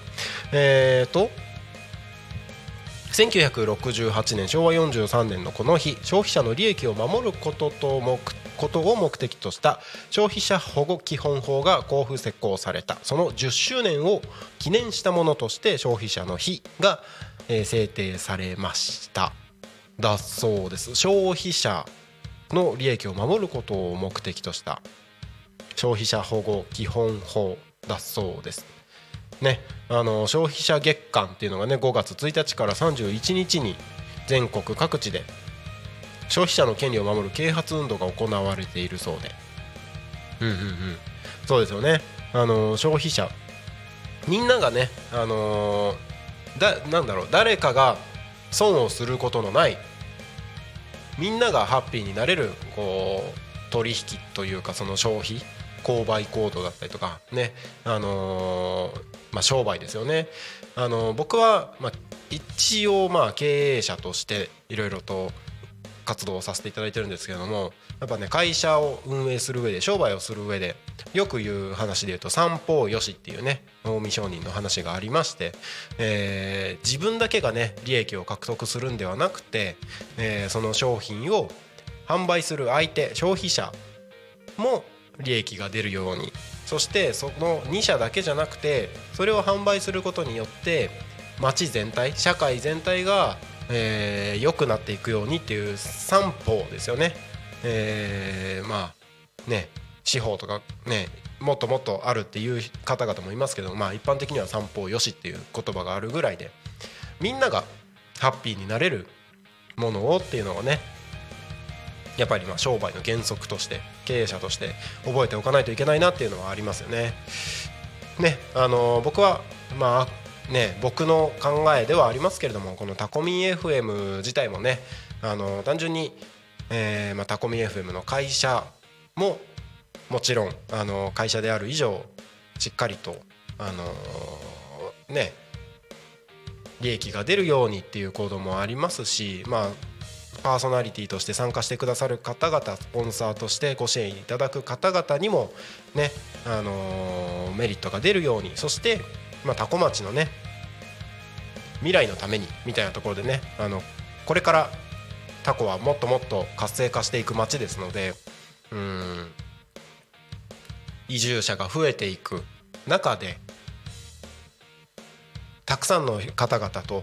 1968年昭和43年のこの日、消費者の利益を守ることを目的とした消費者保護基本法が公布施行された。その10周年を記念したものとして消費者の日が制定されましただそうです。消費者の利益を守ることを目的とした消費者保護基本法だそうですね。消費者月間っていうのがね5月1日から31日に全国各地で消費者の権利を守る啓発運動が行われているそうで、そうですよね。消費者みんながねなんだろう、誰かが損をすることのない、みんながハッピーになれるこう取引というか、その消費購買行動だったりとかね、商売ですよね。僕は、一応経営者としていろいろと活動をさせていただいてるんですけれども、やっぱね会社を運営する上で、商売をする上でよく言う話で言うと、三方よしっていうね近江商人の話がありまして、自分だけがね利益を獲得するんではなくて、その商品を販売する相手消費者も利益が出るように、そしてその2社だけじゃなくて、それを販売することによって町全体社会全体が良くなっていくようにっていう三方ですよね。司法とかねもっともっとあるっていう方々もいますけど、一般的には三方よしっていう言葉があるぐらいで、みんながハッピーになれるものをっていうのがね、やっぱり商売の原則として経営者として覚えておかないといけないなっていうのはありますよね。僕はね、僕の考えではありますけれども、このタコミン FM 自体もね、単純に、タコミン FM の会社ももちろん会社である以上しっかりとね利益が出るようにっていう行動もありますし、まあパーソナリティとして参加してくださる方々、スポンサーとしてご支援いただく方々にもね、メリットが出るように、そして、タコ町のね未来のためにみたいなところでね、これからタコはもっともっと活性化していく町ですので、移住者が増えていく中でたくさんの方々と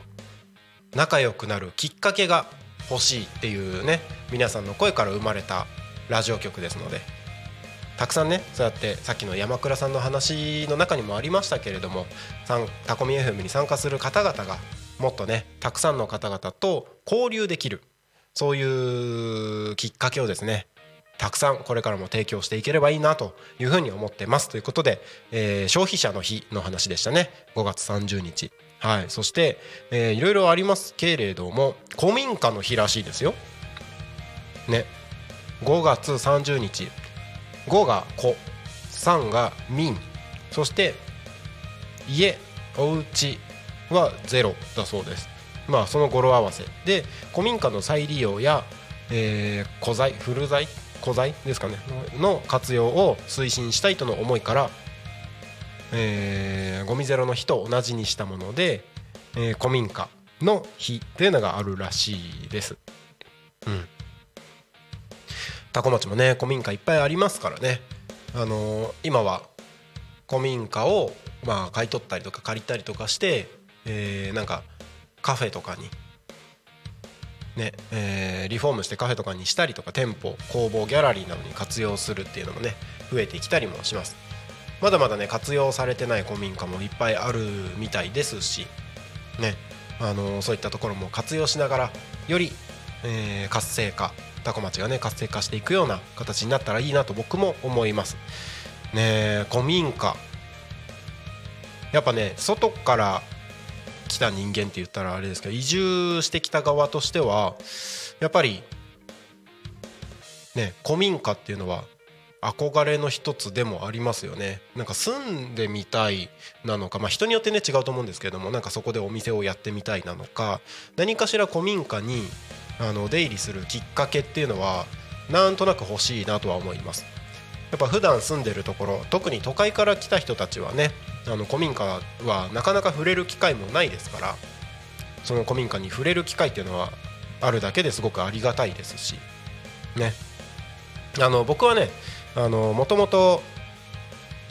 仲良くなるきっかけが欲しいっていうね、皆さんの声から生まれたラジオ局ですので、たくさんね、そうやってさっきの山倉さんの話の中にもありましたけれども、タコミ FM に参加する方々がもっとねたくさんの方々と交流できる、そういうきっかけをですねたくさんこれからも提供していければいいなというふうに思ってますということで、消費者の日の話でしたね、5月30日はい、そして、いろいろありますけれども、古民家の日らしいですよ、ね、5月30日5が古、3が民、そして家、お家はゼロだそうです。まあその語呂合わせで古民家の再利用や、古材、古材、古材ですかねの活用を推進したいとの思いからゴミゼロの日と同じにしたもので、古民家の日というのがあるらしいです、うん、多古町もね古民家いっぱいありますからね、今は古民家を、買い取ったりとか借りたりとかして、なんかカフェとかに、ねリフォームしてカフェとかにしたりとか、店舗、工房、ギャラリーなどに活用するっていうのもね増えてきたりもします。まだまだね活用されてない古民家もいっぱいあるみたいですしね、そういったところも活用しながらより、活性化、タコ町がね活性化していくような形になったらいいなと僕も思いますね。古民家やっぱね外から来た人間って言ったらあれですけど、移住してきた側としてはやっぱりね古民家っていうのは憧れの一つでもありますよね。なんか住んでみたいなのか、人によってね違うと思うんですけれども、なんかそこでお店をやってみたいなのか、何かしら古民家に出入りするきっかけっていうのはなんとなく欲しいなとは思います。やっぱ普段住んでるところ、特に都会から来た人たちはね古民家はなかなか触れる機会もないですから、その古民家に触れる機会っていうのはあるだけですごくありがたいですしね。僕はねもともと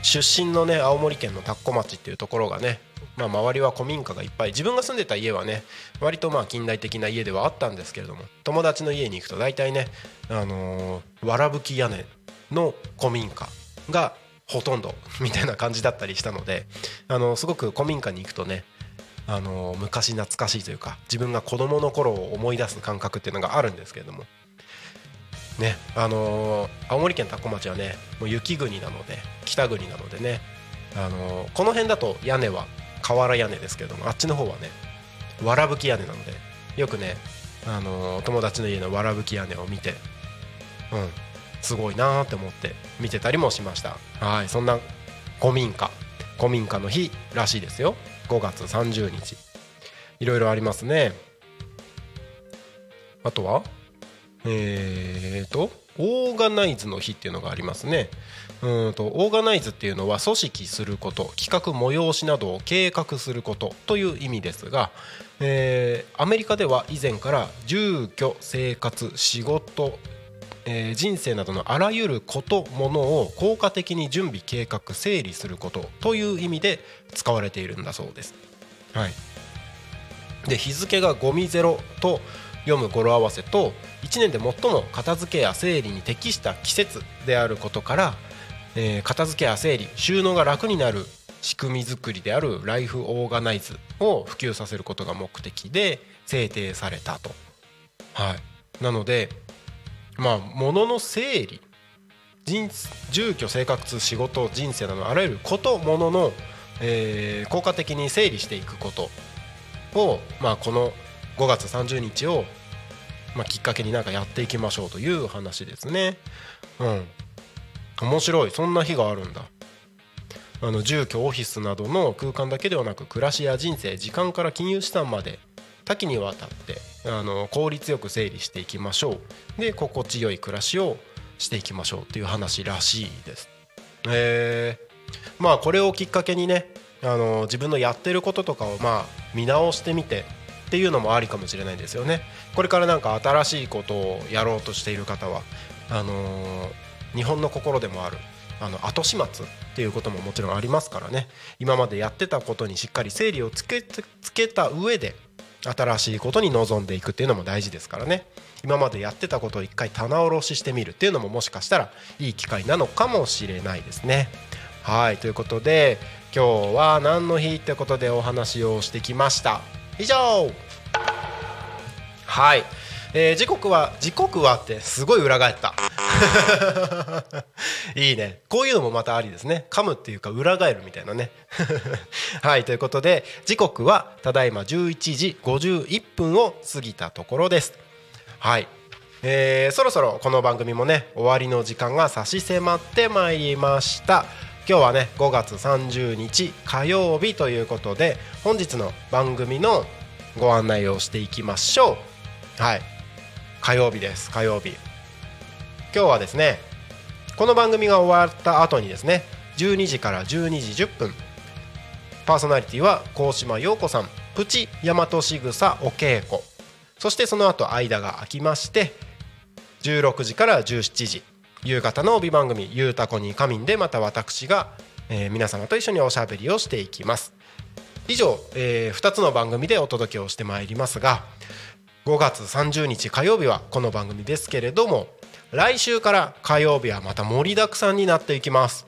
出身のね青森県の田子町っていうところがね、周りは古民家がいっぱい、自分が住んでた家はね割と近代的な家ではあったんですけれども、友達の家に行くと大体ねわらぶき屋根の古民家がほとんどみたいな感じだったりしたので、すごく古民家に行くとね昔懐かしいというか、自分が子どもの頃を思い出す感覚っていうのがあるんですけれどもね、青森県多古町はねもう雪国なので、北国なのでね、この辺だと屋根は瓦屋根ですけども、あっちの方はねわらぶき屋根なので、よくね、友達の家のわらぶき屋根を見て、すごいなーって思って見てたりもしました。はい、そんな古民家の日らしいですよ。5月30日いろいろありますね。あとはオーガナイズの日っていうのがありますね。オーガナイズっていうのは組織すること、企画催しなどを計画することという意味ですが、アメリカでは以前から住居、生活、仕事、人生などのあらゆることものを効果的に準備、計画、整理することという意味で使われているんだそうです、で日付がゴミゼロと読む語呂合わせと、1年で最も片付けや整理に適した季節であることから、片付けや整理、収納が楽になる仕組み作りであるライフオーガナイズを普及させることが目的で制定されたと。なので物の整理、住居、生活、仕事、人生などあらゆることものの効果的に整理していくことを、この5月30日を、きっかけにやっていきましょうという話ですね。面白い、そんな日があるんだ。住居、オフィスなどの空間だけではなく、暮らしや人生、時間から金融資産まで多岐にわたって効率よく整理していきましょう。で、心地よい暮らしをしていきましょうという話らしいです。これをきっかけにね、自分のやってることとかを見直してみてっていうのもありかもしれないですよね。これから新しいことをやろうとしている方は、日本の心でもある後始末っていうことももちろんありますからね。今までやってたことにしっかり整理をつけた上で新しいことに臨んでいくっていうのも大事ですからね。今までやってたことを一回棚卸ししてみるっていうのももしかしたらいい機会なのかもしれないですね。はい、ということで今日は何の日ってことでお話をしてきました。以上。はい、時刻はってすごい裏返ったいいね、こういうのもまたありですね。噛むっていうか裏返るみたいなねはい、ということで時刻はただいま11時51分を過ぎたところです。はい、そろそろこの番組もね、終わりの時間が差し迫ってまいりました。今日はね、5月30日火曜日ということで、本日の番組のご案内をしていきましょう。はい、火曜日です。火曜日、今日はですね、この番組が終わった後にですね、12時から12時10分、パーソナリティは高島陽子さん、プチ大和しぐさお稽古、そしてその後間が空きまして、16時から17時、夕方の帯番組ゆうたこにかみんで、また私が、皆様と一緒におしゃべりをしていきます。以上、2つの番組でお届けをしてまいりますが、5月30日火曜日はこの番組ですけれども、来週から火曜日はまた盛りだくさんになっていきます。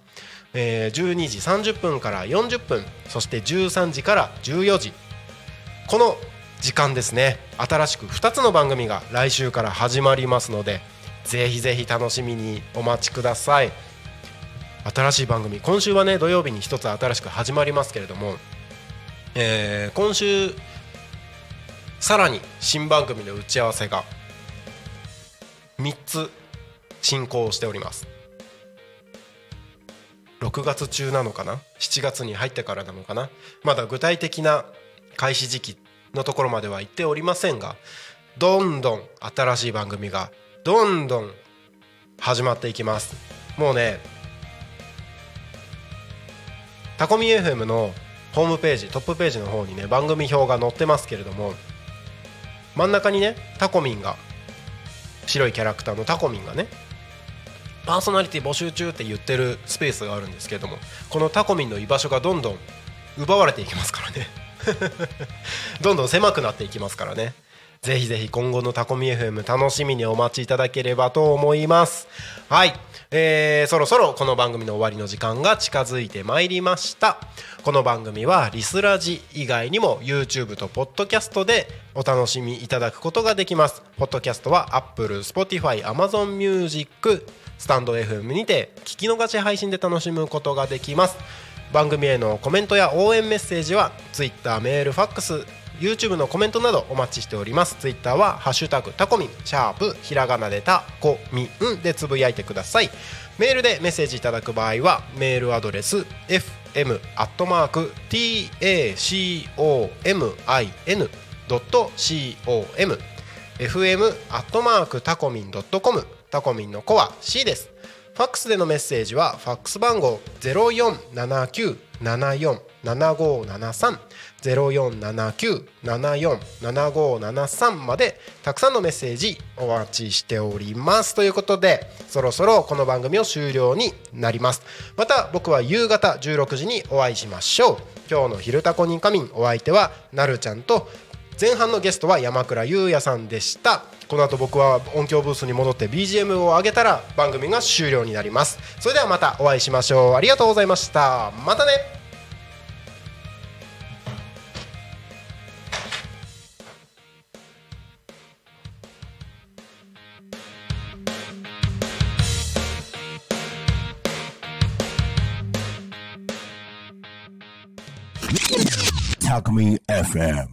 12時30分から40分、そして13時から14時、この時間ですね、新しく2つの番組が来週から始まりますので、ぜひぜひ楽しみにお待ちください。新しい番組、今週はね、土曜日に一つ新しく始まりますけれども、今週さらに新番組の打ち合わせが3つ進行しております。6月中なのかな、7月に入ってからなのかな、まだ具体的な開始時期のところまでは言っておりませんが、どんどん新しい番組がどんどん始まっていきます。もうね、タコミ FM のホームページ、トップページの方にね、番組表が載ってますけれども、真ん中にね、タコミンが、白いキャラクターのタコミンがね、パーソナリティ募集中って言ってるスペースがあるんですけれども、このタコミンの居場所がどんどん奪われていきますからねどんどん狭くなっていきますからね。ぜひぜひ今後のタコミ FM 楽しみにお待ちいただければと思います。はい、そろそろこの番組の終わりの時間が近づいてまいりました。この番組はリスラジ以外にも YouTube と Podcast でお楽しみいただくことができます。 Podcast は Apple、Spotify、Amazon Music、stand.fm にて聞き逃し配信で楽しむことができます。番組へのコメントや応援メッセージは Twitter、メール、ファックス、YouTube のコメントなどお待ちしております。 Twitter はハッシュタグタコミン、#ひらがなでタコミンでつぶやいてください。メールでメッセージいただく場合はメールアドレス fm@tacomin.com、 fm@tacomin.com、 タコミンの子は C です。ファックスでのメッセージはファックス番号 0479747573、 0479747573 までたくさんのメッセージお待ちしております。ということでそろそろこの番組を終了になります。また僕は夕方16時にお会いしましょう。今日の昼タコにかみん、お相手はなるちゃんと、前半のゲストは山倉優也さんでした。この後僕は音響ブースに戻って BGM を上げたら番組が終了になります。それではまたお会いしましょう。ありがとうございました。またね。タコミン FM